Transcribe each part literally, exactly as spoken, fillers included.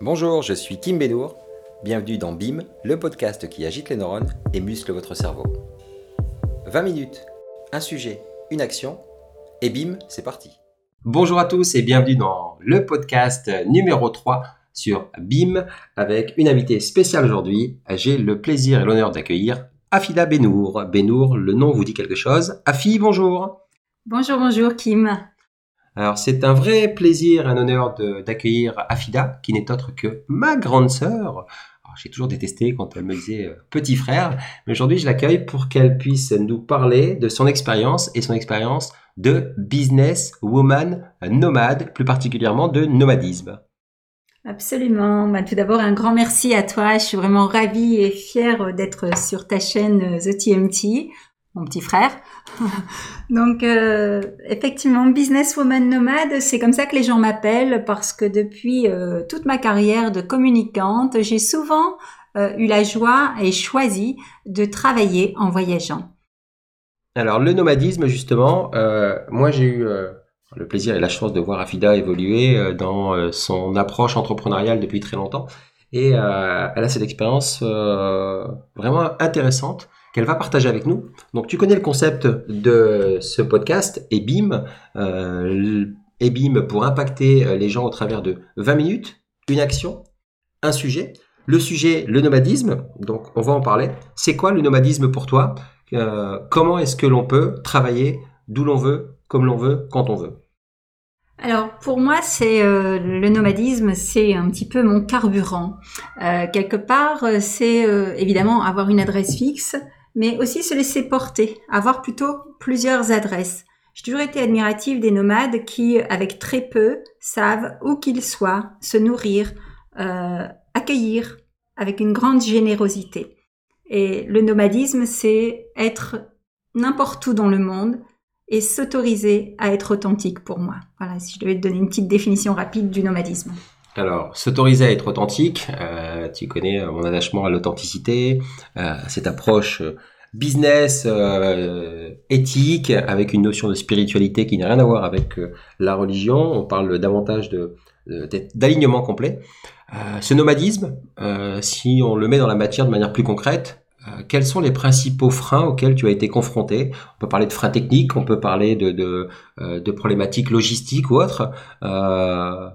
Bonjour, je suis Kim Bennour. Bienvenue dans B I M, le podcast qui agite les neurones et muscle votre cerveau. vingt minutes, un sujet, une action, et bim, c'est parti. Bonjour à tous et bienvenue dans le podcast numéro trois sur B I M avec une invitée spéciale aujourd'hui. J'ai le plaisir et l'honneur d'accueillir Hafida Bennour. Bennour, le nom vous dit quelque chose. Hafi, bonjour. Bonjour, bonjour Kim. Alors, c'est un vrai plaisir, un honneur de, d'accueillir Hafida, qui n'est autre que ma grande sœur. Alors, j'ai toujours détesté quand elle me disait euh, petit frère, mais aujourd'hui, je l'accueille pour qu'elle puisse nous parler de son expérience et son expérience de business woman nomade, plus particulièrement de nomadisme. Absolument. Bah, tout d'abord, un grand merci à toi. Je suis vraiment ravie et fière d'être sur ta chaîne The T M T. Mon petit frère. Donc, euh, effectivement, businesswoman nomade, c'est comme ça que les gens m'appellent parce que depuis euh, toute ma carrière de communicante, j'ai souvent euh, eu la joie et choisi de travailler en voyageant. Alors, le nomadisme, justement, euh, moi, j'ai eu euh, le plaisir et la chance de voir Hafida évoluer euh, dans euh, son approche entrepreneuriale depuis très longtemps. Et euh, elle a cette expérience euh, vraiment intéressante qu'elle va partager avec nous. Donc, tu connais le concept de ce podcast, et bim, euh, et bim pour impacter les gens au travers de vingt minutes, une action, un sujet. Le sujet, le nomadisme, donc on va en parler. C'est quoi le nomadisme pour toi ? euh, Comment est-ce que l'on peut travailler d'où l'on veut, comme l'on veut, quand on veut ? Alors, pour moi, c'est euh, le nomadisme, c'est un petit peu mon carburant. Euh, quelque part, c'est euh, évidemment avoir une adresse fixe, mais aussi se laisser porter, avoir plutôt plusieurs adresses. J'ai toujours été admirative des nomades qui, avec très peu, savent où qu'ils soient, se nourrir, euh, accueillir avec une grande générosité. Et le nomadisme, c'est être n'importe où dans le monde et s'autoriser à être authentique pour moi. Voilà, si je devais te donner une petite définition rapide du nomadisme. Alors, s'autoriser à être authentique, euh, tu connais mon attachement à l'authenticité, euh, cette approche business, euh, éthique, avec une notion de spiritualité qui n'a rien à voir avec euh, la religion. On parle davantage de, de, d'alignement complet. Euh, ce nomadisme, euh, si on le met dans la matière de manière plus concrète, quels sont les principaux freins auxquels tu as été confronté ? On peut parler de freins techniques, on peut parler de, de, de problématiques logistiques ou autres. Euh,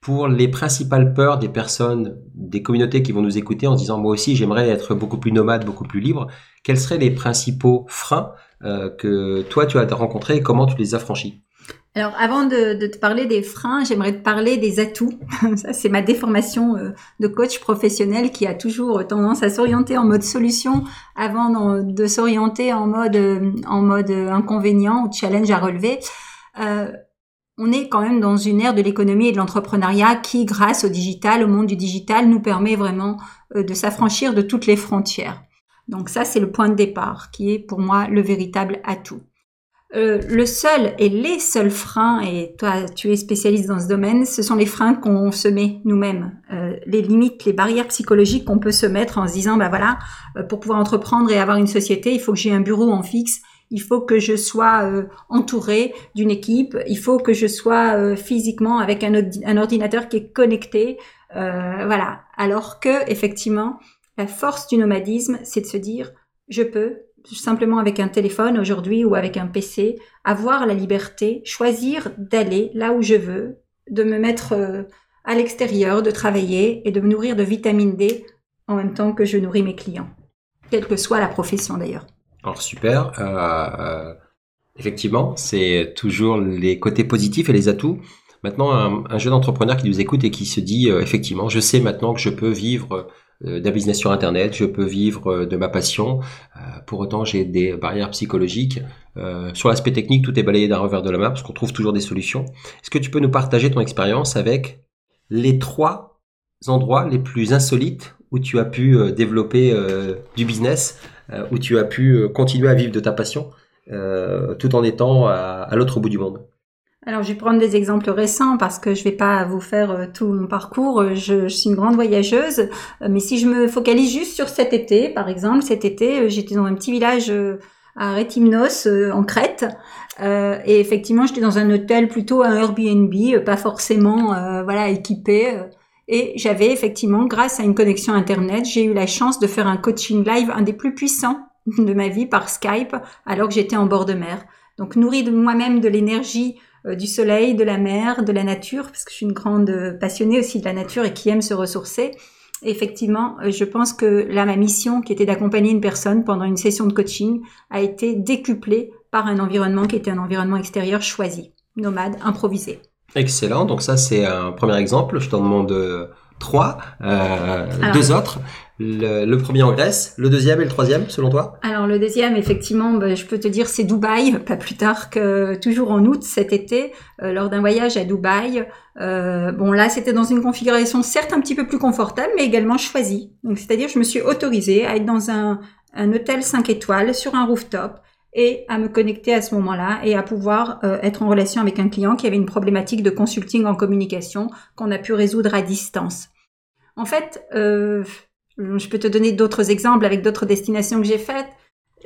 pour les principales peurs des personnes, des communautés qui vont nous écouter en se disant « moi aussi j'aimerais être beaucoup plus nomade, beaucoup plus libre », quels seraient les principaux freins euh, que toi tu as rencontrés et comment tu les as franchis ? Alors, avant de, de te parler des freins, j'aimerais te parler des atouts. Ça, c'est ma déformation de coach professionnel qui a toujours tendance à s'orienter en mode solution avant de s'orienter en mode, en mode inconvénient ou challenge à relever. Euh, on est quand même dans une ère de l'économie et de l'entrepreneuriat qui, grâce au digital, au monde du digital, nous permet vraiment de s'affranchir de toutes les frontières. Donc ça, c'est le point de départ qui est pour moi le véritable atout. Euh, le seul et les seuls freins, et toi tu es spécialiste dans ce domaine, ce sont les freins qu'on se met nous-mêmes, euh, les limites, les barrières psychologiques qu'on peut se mettre en se disant bah voilà, euh, pour pouvoir entreprendre et avoir une société, il faut que j'ai un bureau en fixe, il faut que je sois euh, entourée d'une équipe, il faut que je sois euh, physiquement avec un, ordi- un ordinateur qui est connecté, euh, voilà. Alors que effectivement, la force du nomadisme, c'est de se dire je peux simplement avec un téléphone aujourd'hui ou avec un P C, avoir la liberté, choisir d'aller là où je veux, de me mettre à l'extérieur, de travailler et de me nourrir de vitamine D en même temps que je nourris mes clients, quelle que soit la profession d'ailleurs. Alors super, euh, euh, effectivement, c'est toujours les côtés positifs et les atouts. Maintenant, un, un jeune entrepreneur qui nous écoute et qui se dit euh, effectivement, je sais maintenant que je peux vivre euh, d'un business sur Internet, je peux vivre euh, de ma passion. Euh, pour autant, j'ai des barrières psychologiques. Euh, sur l'aspect technique, tout est balayé d'un revers de la main parce qu'on trouve toujours des solutions. Est-ce que tu peux nous partager ton expérience avec les trois endroits les plus insolites où tu as pu euh, développer euh, du business, euh, où tu as pu euh, continuer à vivre de ta passion euh, tout en étant à, à l'autre bout du monde ? Alors, je vais prendre des exemples récents parce que je ne vais pas vous faire euh, tout mon parcours. Je, je suis une grande voyageuse, euh, mais si je me focalise juste sur cet été, par exemple, cet été, euh, j'étais dans un petit village euh, à Rétimnos, euh, en Crète, euh, et effectivement, j'étais dans un hôtel plutôt un Airbnb, euh, pas forcément euh, voilà équipé, euh, Et j'avais effectivement, grâce à une connexion Internet, j'ai eu la chance de faire un coaching live, un des plus puissants de ma vie, par Skype, alors que j'étais en bord de mer. Donc, nourrie de moi-même de l'énergie euh, du soleil, de la mer, de la nature, parce que je suis une grande passionnée aussi de la nature et qui aime se ressourcer. Effectivement, je pense que là, ma mission, qui était d'accompagner une personne pendant une session de coaching, a été décuplée par un environnement qui était un environnement extérieur choisi, nomade, improvisé. Excellent. Donc ça, c'est un premier exemple. Je t'en demande trois, euh, alors, deux autres. Le, le premier en Grèce, le deuxième et le troisième, selon toi? Alors le deuxième, effectivement, ben, je peux te dire, c'est Dubaï, pas plus tard que toujours en août cet été, euh, lors d'un voyage à Dubaï. Euh, bon là, c'était dans une configuration certes un petit peu plus confortable, mais également choisie. Donc c'est-à-dire, je me suis autorisée à être dans un, un hôtel cinq étoiles sur un rooftop et à me connecter à ce moment-là et à pouvoir euh, être en relation avec un client qui avait une problématique de consulting en communication qu'on a pu résoudre à distance. En fait. Euh, Je peux te donner d'autres exemples avec d'autres destinations que j'ai faites.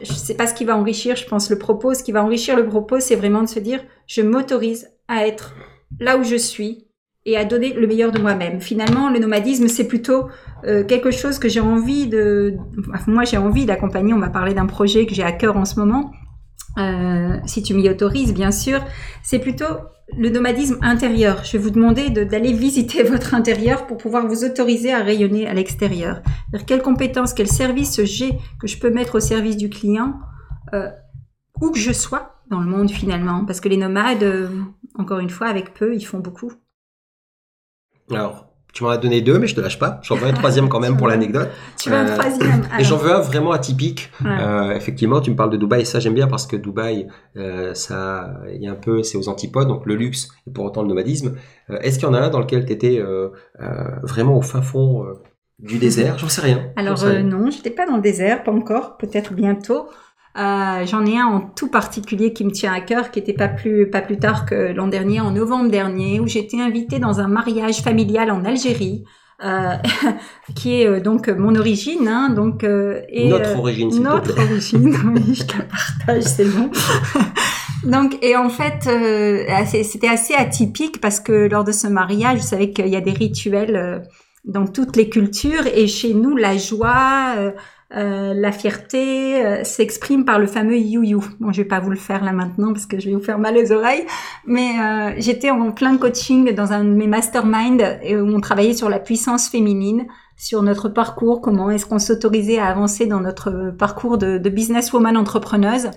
Je sais pas ce qui va enrichir, je pense, le propos. Ce qui va enrichir le propos, c'est vraiment de se dire « je m'autorise à être là où je suis et à donner le meilleur de moi-même ». Finalement, le nomadisme, c'est plutôt euh, quelque chose que j'ai envie de... Enfin, moi, j'ai envie d'accompagner. On va parler d'un projet que j'ai à cœur en ce moment. Euh, si tu m'y autorises, bien sûr. C'est plutôt... le nomadisme intérieur. Je vais vous demander de, d'aller visiter votre intérieur pour pouvoir vous autoriser à rayonner à l'extérieur. C'est-à-dire quelles compétences, quels services j'ai que je peux mettre au service du client, euh, où que je sois dans le monde finalement. Parce que les nomades, euh, encore une fois, avec peu, ils font beaucoup. Alors, tu m'en as donné deux, mais je te lâche pas. J'en veux un troisième quand même pour l'anecdote. Tu veux un troisième. Euh, et j'en veux un vraiment atypique. Ouais. Euh, effectivement, tu me parles de Dubaï, et ça j'aime bien parce que Dubaï, euh, ça, il y a un peu, c'est aux antipodes, donc le luxe et pour autant le nomadisme. Euh, est-ce qu'il y en a un dans lequel tu étais euh, euh, vraiment au fin fond euh, du désert ? J'en sais rien. Alors sais rien. Euh, non, j'étais pas dans le désert, pas encore, peut-être bientôt. Euh, j'en ai un en tout particulier qui me tient à cœur, qui était pas plus, pas plus tard que l'an dernier, en novembre dernier, où j'étais invitée dans un mariage familial en Algérie, euh, qui est donc mon origine, hein, donc, euh, et, notre origine, s'il te plaît. Notre origine, oui, je la partage, c'est bon. Donc, et en fait, euh, c'était assez atypique parce que lors de ce mariage, vous savez qu'il y a des rituels euh, dans toutes les cultures et chez nous, la joie, euh, Euh, la fierté euh, s'exprime par le fameux you-you. Bon, je vais pas vous le faire là maintenant parce que je vais vous faire mal aux oreilles, mais euh, j'étais en plein coaching dans un de mes masterminds où on travaillait sur la puissance féminine, sur notre parcours, comment est-ce qu'on s'autorisait à avancer dans notre parcours de, de businesswoman entrepreneuse.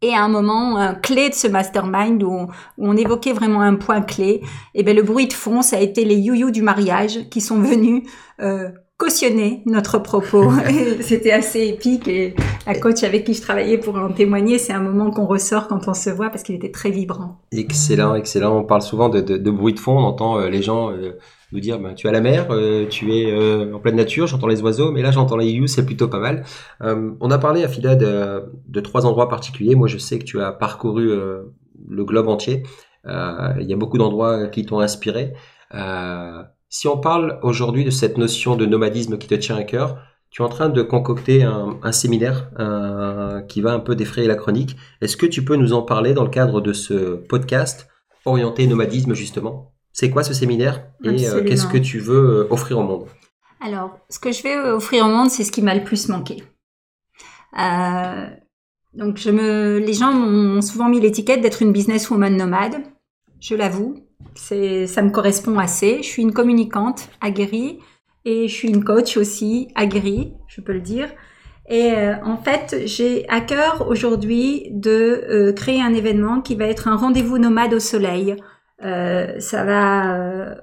Et à un moment euh, clé de ce mastermind où on, où on évoquait vraiment un point clé, et ben le bruit de fond, ça a été les you-you du mariage qui sont venus euh, cautionner notre propos. C'était assez épique et la coach avec qui je travaillais pourrait en témoigner. C'est un moment qu'on ressort quand on se voit parce qu'il était très vibrant. Excellent, excellent. On parle souvent de, de, de bruit de fond. On entend euh, les gens euh, nous dire ben, tu es à la mer, euh, tu es euh, en pleine nature, j'entends les oiseaux, mais là j'entends les you, c'est plutôt pas mal. Euh, on a parlé, Hafida, de, de trois endroits particuliers. Moi je sais que tu as parcouru euh, le globe entier. Euh, il y a beaucoup d'endroits qui t'ont inspiré. Euh, Si on parle aujourd'hui de cette notion de nomadisme qui te tient à cœur, tu es en train de concocter un, un séminaire un, qui va un peu défrayer la chronique. Est-ce que tu peux nous en parler dans le cadre de ce podcast orienté nomadisme justement ? C'est quoi ce séminaire et euh, qu'est-ce que tu veux offrir au monde ? Alors, ce que je vais offrir au monde, c'est ce qui m'a le plus manqué. Euh, donc, je me, les gens m'ont souvent mis l'étiquette d'être une businesswoman nomade, je l'avoue. C'est, ça me correspond assez. Je suis une communicante aguerrie et je suis une coach aussi aguerrie, je peux le dire. Et euh, en fait, j'ai à cœur aujourd'hui de euh, créer un événement qui va être un rendez-vous nomade au soleil. Euh, ça va... Euh,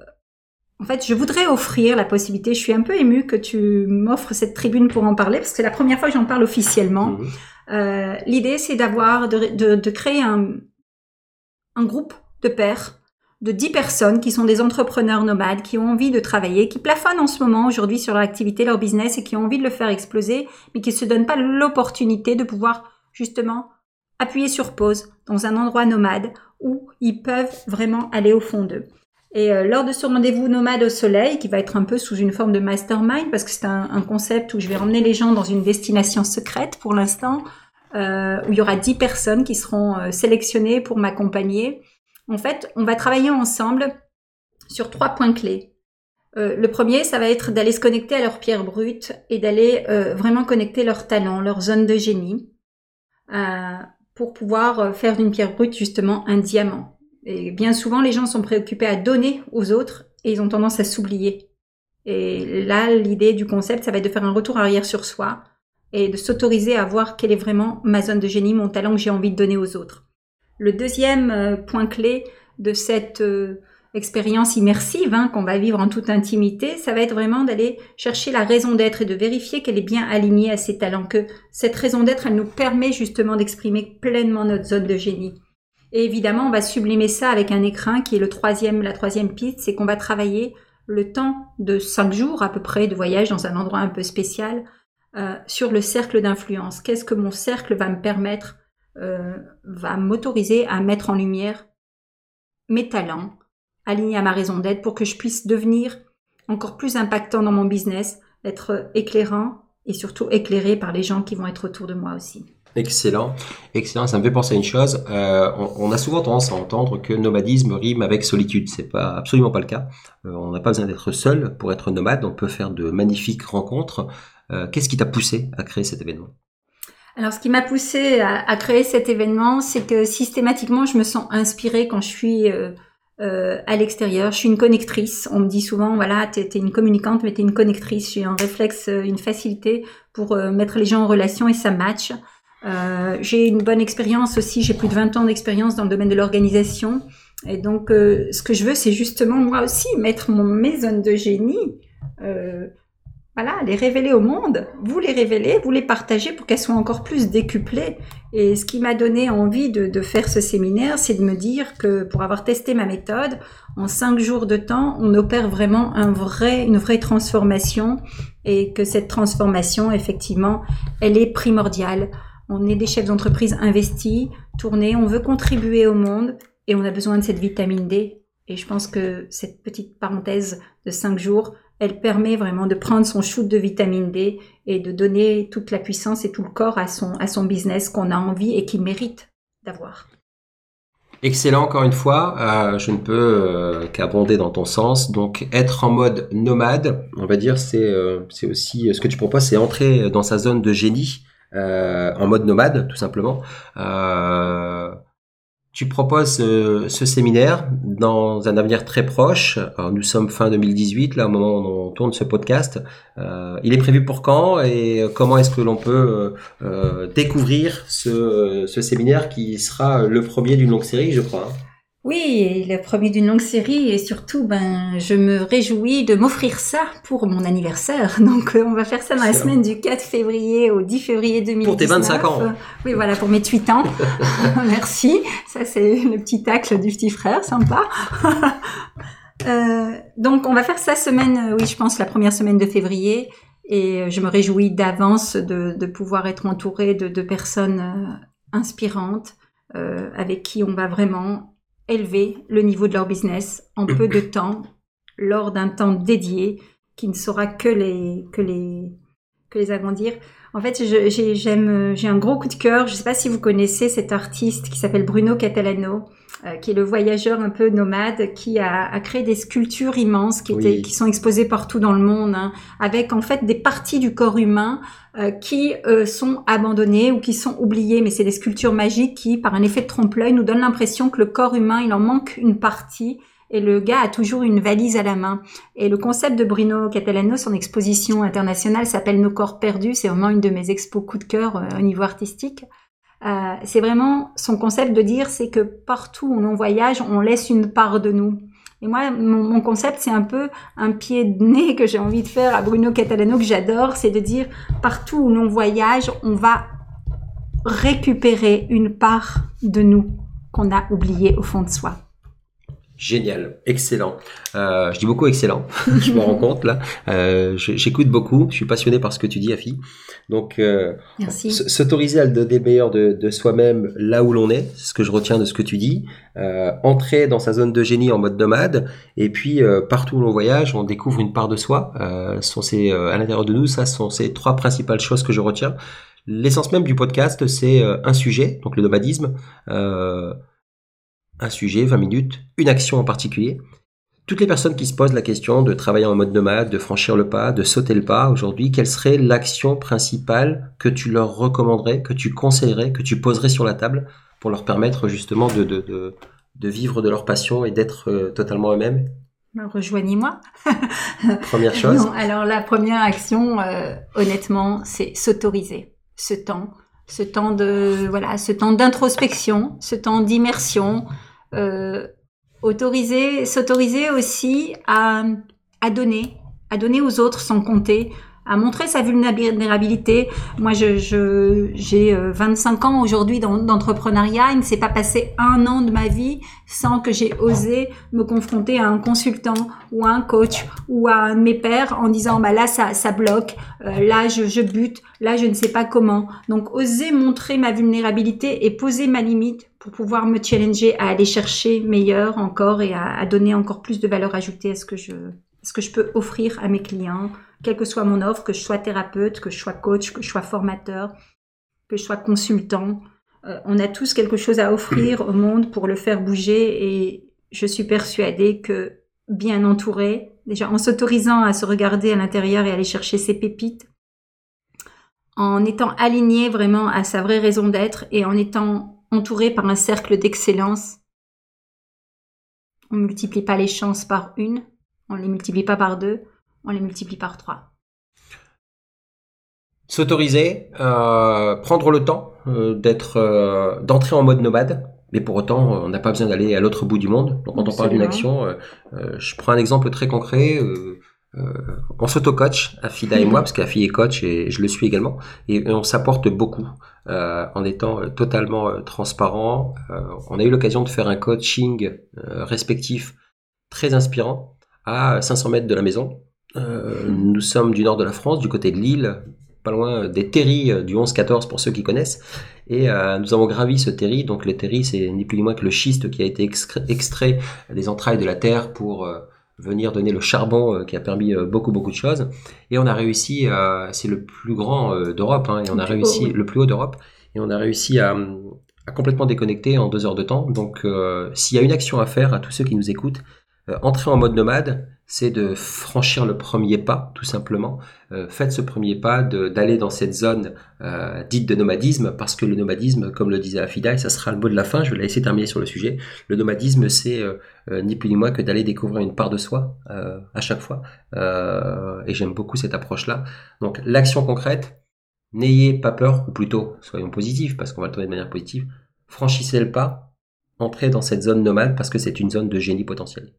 en fait, je voudrais offrir la possibilité. Je suis un peu émue que tu m'offres cette tribune pour en parler parce que c'est la première fois que j'en parle officiellement. Mmh. Euh, l'idée, c'est d'avoir, de, de, de créer un, un groupe de pairs de dix personnes qui sont des entrepreneurs nomades, qui ont envie de travailler, qui plafonnent en ce moment aujourd'hui sur leur activité, leur business et qui ont envie de le faire exploser, mais qui ne se donnent pas l'opportunité de pouvoir justement appuyer sur pause dans un endroit nomade où ils peuvent vraiment aller au fond d'eux. Et euh, lors de ce rendez-vous nomade au soleil, qui va être un peu sous une forme de mastermind, parce que c'est un, un concept où je vais emmener les gens dans une destination secrète pour l'instant, euh, où il y aura dix personnes qui seront euh, sélectionnées pour m'accompagner. En fait, on va travailler ensemble sur trois points clés. Euh, le premier, ça va être d'aller se connecter à leur pierre brute et d'aller euh, vraiment connecter leurs talents, leur zone de génie, euh, pour pouvoir faire d'une pierre brute justement un diamant. Et bien souvent, les gens sont préoccupés à donner aux autres et ils ont tendance à s'oublier. Et là, l'idée du concept, ça va être de faire un retour arrière sur soi et de s'autoriser à voir quelle est vraiment ma zone de génie, mon talent que j'ai envie de donner aux autres. Le deuxième point clé de cette euh, expérience immersive hein, qu'on va vivre en toute intimité, ça va être vraiment d'aller chercher la raison d'être et de vérifier qu'elle est bien alignée à ses talents, que cette raison d'être, elle nous permet justement d'exprimer pleinement notre zone de génie. Et évidemment, on va sublimer ça avec un écrin qui est le troisième, la troisième piste, c'est qu'on va travailler le temps de cinq jours à peu près de voyage dans un endroit un peu spécial euh, sur le cercle d'influence. Qu'est-ce que mon cercle va me permettre, euh, va m'autoriser à mettre en lumière mes talents, alignés à ma raison d'être pour que je puisse devenir encore plus impactant dans mon business, être éclairant et surtout éclairé par les gens qui vont être autour de moi aussi. Excellent, excellent. Ça me fait penser à une chose. Euh, on, on a souvent tendance à entendre que nomadisme rime avec solitude. C'est pas absolument pas le cas. Euh, on n'a pas besoin d'être seul pour être nomade. On peut faire de magnifiques rencontres. Euh, qu'est-ce qui t'a poussé à créer cet événement ? Alors, ce qui m'a poussé à, à créer cet événement, c'est que systématiquement, je me sens inspirée quand je suis euh, euh, à l'extérieur. Je suis une connectrice. On me dit souvent, voilà, t'es, t'es une communicante, mais t'es une connectrice. J'ai un réflexe, une facilité pour euh, mettre les gens en relation et ça match. Euh, j'ai une bonne expérience aussi, j'ai plus de vingt ans d'expérience dans le domaine de l'organisation et donc euh, ce que je veux c'est justement moi aussi mettre mon, mes zones de génie, euh, voilà, les révéler au monde, vous les révélez, vous les partagez pour qu'elles soient encore plus décuplées. Et ce qui m'a donné envie de, de faire ce séminaire, c'est de me dire que pour avoir testé ma méthode, en cinq jours de temps, on opère vraiment un vrai, une vraie transformation et que cette transformation effectivement, elle est primordiale. On est des chefs d'entreprise investis, tournés, on veut contribuer au monde et on a besoin de cette vitamine D. Et je pense que cette petite parenthèse de cinq jours, elle permet vraiment de prendre son shoot de vitamine D et de donner toute la puissance et tout le corps à son, à son business qu'on a envie et qu'il mérite d'avoir. Excellent, encore une fois, euh, je ne peux euh, qu'abonder dans ton sens. Donc, être en mode nomade, on va dire, c'est, euh, c'est aussi ce que tu proposes, c'est entrer dans sa zone de génie. Euh, en mode nomade, tout simplement. Euh, tu proposes euh, ce séminaire dans un avenir très proche. Alors, nous sommes fin deux mille dix-huit, là, au moment où on tourne ce podcast. Euh, il est prévu pour quand et comment est-ce que l'on peut euh, découvrir ce, ce séminaire qui sera le premier d'une longue série, je crois, hein. Oui, le premier d'une longue série et surtout, ben, je me réjouis de m'offrir ça pour mon anniversaire. Donc, on va faire ça dans la semaine du quatre février au dix février deux mille dix-neuf. Pour tes vingt-cinq ans. Oui, voilà, pour mes huit ans. Merci. Ça, c'est le petit tacle du petit frère, sympa. euh, donc, on va faire ça semaine, oui, je pense, la première semaine de février. Et je me réjouis d'avance de, de pouvoir être entourée de, de personnes inspirantes euh, avec qui on va vraiment élever le niveau de leur business en peu de temps, lors d'un temps dédié qui ne saura que les, que les, que les agrandir. En fait, je, j'ai, j'aime, j'ai un gros coup de cœur. Je ne sais pas si vous connaissez cet artiste qui s'appelle Bruno Catalano, euh, qui est le voyageur un peu nomade, qui a, a créé des sculptures immenses qui, étaient, oui. qui sont exposées partout dans le monde, hein, avec en fait des parties du corps humain euh, qui euh, sont abandonnées ou qui sont oubliées. Mais c'est des sculptures magiques qui, par un effet de trompe-l'œil, nous donnent l'impression que le corps humain, il en manque une partie. Et le gars a toujours une valise à la main. Et le concept de Bruno Catalano, son exposition internationale s'appelle « Nos corps perdus ». C'est vraiment une de mes expos coup de cœur euh, au niveau artistique. Euh, c'est vraiment son concept de dire, c'est que partout où l'on voyage, on laisse une part de nous. Et moi, mon, mon concept, c'est un peu un pied de nez que j'ai envie de faire à Bruno Catalano, que j'adore. C'est de dire, partout où l'on voyage, on va récupérer une part de nous qu'on a oubliée au fond de soi. Génial, excellent. Euh, je dis beaucoup excellent, je me rends compte là. Euh, j'écoute beaucoup, je suis passionné par ce que tu dis, Afi. Donc, euh, Merci. S'autoriser à donner le meilleur de, de soi-même là où l'on est, c'est ce que je retiens de ce que tu dis. Euh, entrer dans sa zone de génie en mode nomade, et puis euh, partout où l'on voyage, on découvre une part de soi. Euh, sont ces, euh, à l'intérieur de nous, ça sont ces trois principales choses que je retiens. L'essence même du podcast, c'est euh, un sujet, donc le nomadisme. Euh, un sujet, vingt minutes, une action en particulier. Toutes les personnes qui se posent la question de travailler en mode nomade, de franchir le pas, de sauter le pas aujourd'hui, quelle serait l'action principale que tu leur recommanderais, que tu conseillerais, que tu poserais sur la table pour leur permettre justement de, de, de, de vivre de leur passion et d'être totalement eux-mêmes? Rejoignez-moi. Première chose. Non, alors la première action, euh, honnêtement, c'est s'autoriser ce temps, ce temps de voilà, ce temps d'introspection, ce temps d'immersion. Euh, Autoriser, s'autoriser aussi à, à donner, à donner aux autres sans compter, à montrer sa vulnérabilité. Moi, je, je, j'ai vingt-cinq ans aujourd'hui d'entrepreneuriat. Il ne s'est pas passé un an de ma vie sans que j'ai osé me confronter à un consultant ou à un coach ou à un de mes pairs en disant bah là ça, ça bloque, euh, là je, je bute, là je ne sais pas comment. Donc, oser montrer ma vulnérabilité et poser ma limite pour pouvoir me challenger à aller chercher meilleur encore et à, à donner encore plus de valeur ajoutée à ce que je, ce que je peux offrir à mes clients, quelle que soit mon offre, que je sois thérapeute, que je sois coach, que je sois formateur, que je sois consultant. Euh, on a tous quelque chose à offrir au monde pour le faire bouger et je suis persuadée que bien entourée, déjà en s'autorisant à se regarder à l'intérieur et aller chercher ses pépites, en étant alignée vraiment à sa vraie raison d'être et en étant entouré par un cercle d'excellence, on ne multiplie pas les chances par une, on ne les multiplie pas par deux, on les multiplie par trois. S'autoriser, euh, prendre le temps euh, d'être, euh, d'entrer en mode nomade, mais pour autant, on n'a pas besoin d'aller à l'autre bout du monde. Donc, quand Absolument. On parle d'une action, euh, euh, je prends un exemple très concret. Euh, Euh, on s'auto-coach, Hafida et moi, parce qu'Afi est coach et je le suis également, et on s'apporte beaucoup euh, en étant totalement euh, transparent. Euh, on a eu l'occasion de faire un coaching euh, respectif très inspirant à cinq cents mètres de la maison. Euh, nous sommes du nord de la France, du côté de Lille, pas loin des terris du onze quatorze pour ceux qui connaissent, et euh, nous avons gravi ce terri. Donc les terris, c'est ni plus ni moins que le schiste qui a été excré- extrait des entrailles de la terre pour euh, venir donner le charbon euh, qui a permis euh, beaucoup beaucoup de choses, et on a réussi euh, c'est le plus grand euh, d'Europe hein, et on a réussi le plus haut d'Europe et on a réussi à, à complètement déconnecter en deux heures de temps. Donc euh, s'il y a une action à faire à tous ceux qui nous écoutent, euh, entrer en mode nomade, c'est de franchir le premier pas, tout simplement. Euh, faites ce premier pas de, d'aller dans cette zone euh, dite de nomadisme, parce que le nomadisme, comme le disait Hafida, et ça sera le mot de la fin, je vais la laisser terminer sur le sujet, le nomadisme, c'est euh, euh, ni plus ni moins que d'aller découvrir une part de soi euh, à chaque fois. Euh, et j'aime beaucoup cette approche-là. Donc, l'action concrète, n'ayez pas peur, ou plutôt, soyons positifs, parce qu'on va le tourner de manière positive, franchissez le pas, entrez dans cette zone nomade, parce que c'est une zone de génie potentiel.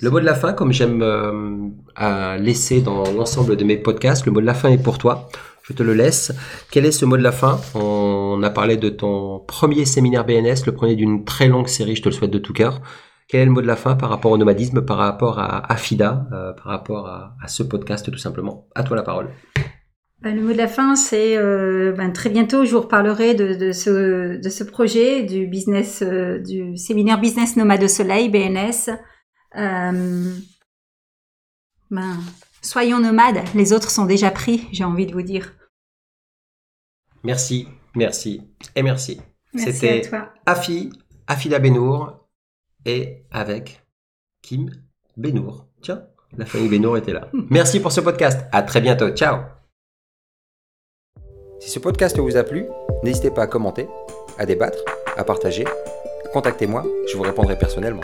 Le mot de la fin, comme j'aime euh, à laisser dans l'ensemble de mes podcasts, le mot de la fin est pour toi. Je te le laisse. Quel est ce mot de la fin ? On a parlé de ton premier séminaire B N S, le premier d'une très longue série, je te le souhaite de tout cœur. Quel est le mot de la fin par rapport au nomadisme, par rapport à Hafida, euh, par rapport à, à ce podcast tout simplement ? À toi la parole. Ben, le mot de la fin, c'est euh, ben, très bientôt, je vous reparlerai de, de, ce, de ce projet du, business, euh, du séminaire Business Nomade au Soleil, B N S. Euh, ben, soyons nomades, les autres sont déjà pris, j'ai envie de vous dire. Merci, merci et merci. merci C'était Hafi, Hafida Bennour et avec Kim Bennour. Tiens, la famille Bennour était là. Merci pour ce podcast, à très bientôt, ciao. Si ce podcast vous a plu, n'hésitez pas à commenter, à débattre, à partager. Contactez-moi, je vous répondrai personnellement.